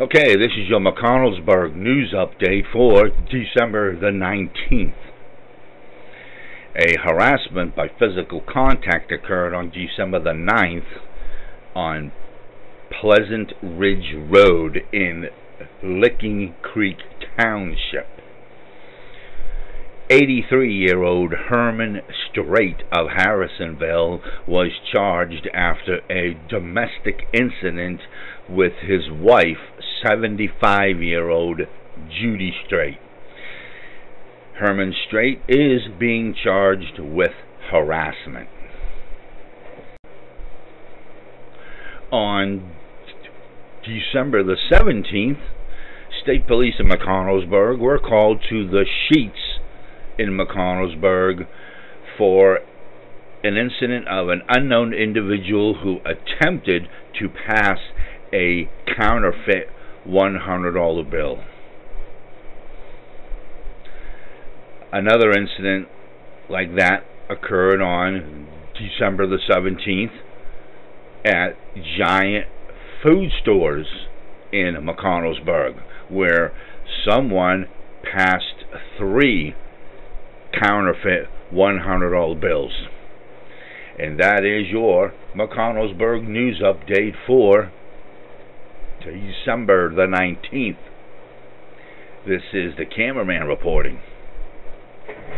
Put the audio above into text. Okay, this is your McConnellsburg news update for December the 19th. A harassment by physical contact occurred on December the 9th on Pleasant Ridge Road in Licking Creek Township. 83-year-old Herman Strait of Harrisonville was charged after a domestic incident with his wife, 75-year-old Judy Strait. Herman Strait is being charged with harassment. On December the 17th, state police in McConnellsburg were called to the sheets in McConnellsburg for an incident of an unknown individual who attempted to pass a counterfeit $100 bill. Another incident like that occurred on December the 17th at Giant Food stores in McConnellsburg, where someone passed three counterfeit $100 bills. And that is your McConnellsburg news update for December the 19th. This is the cameraman reporting.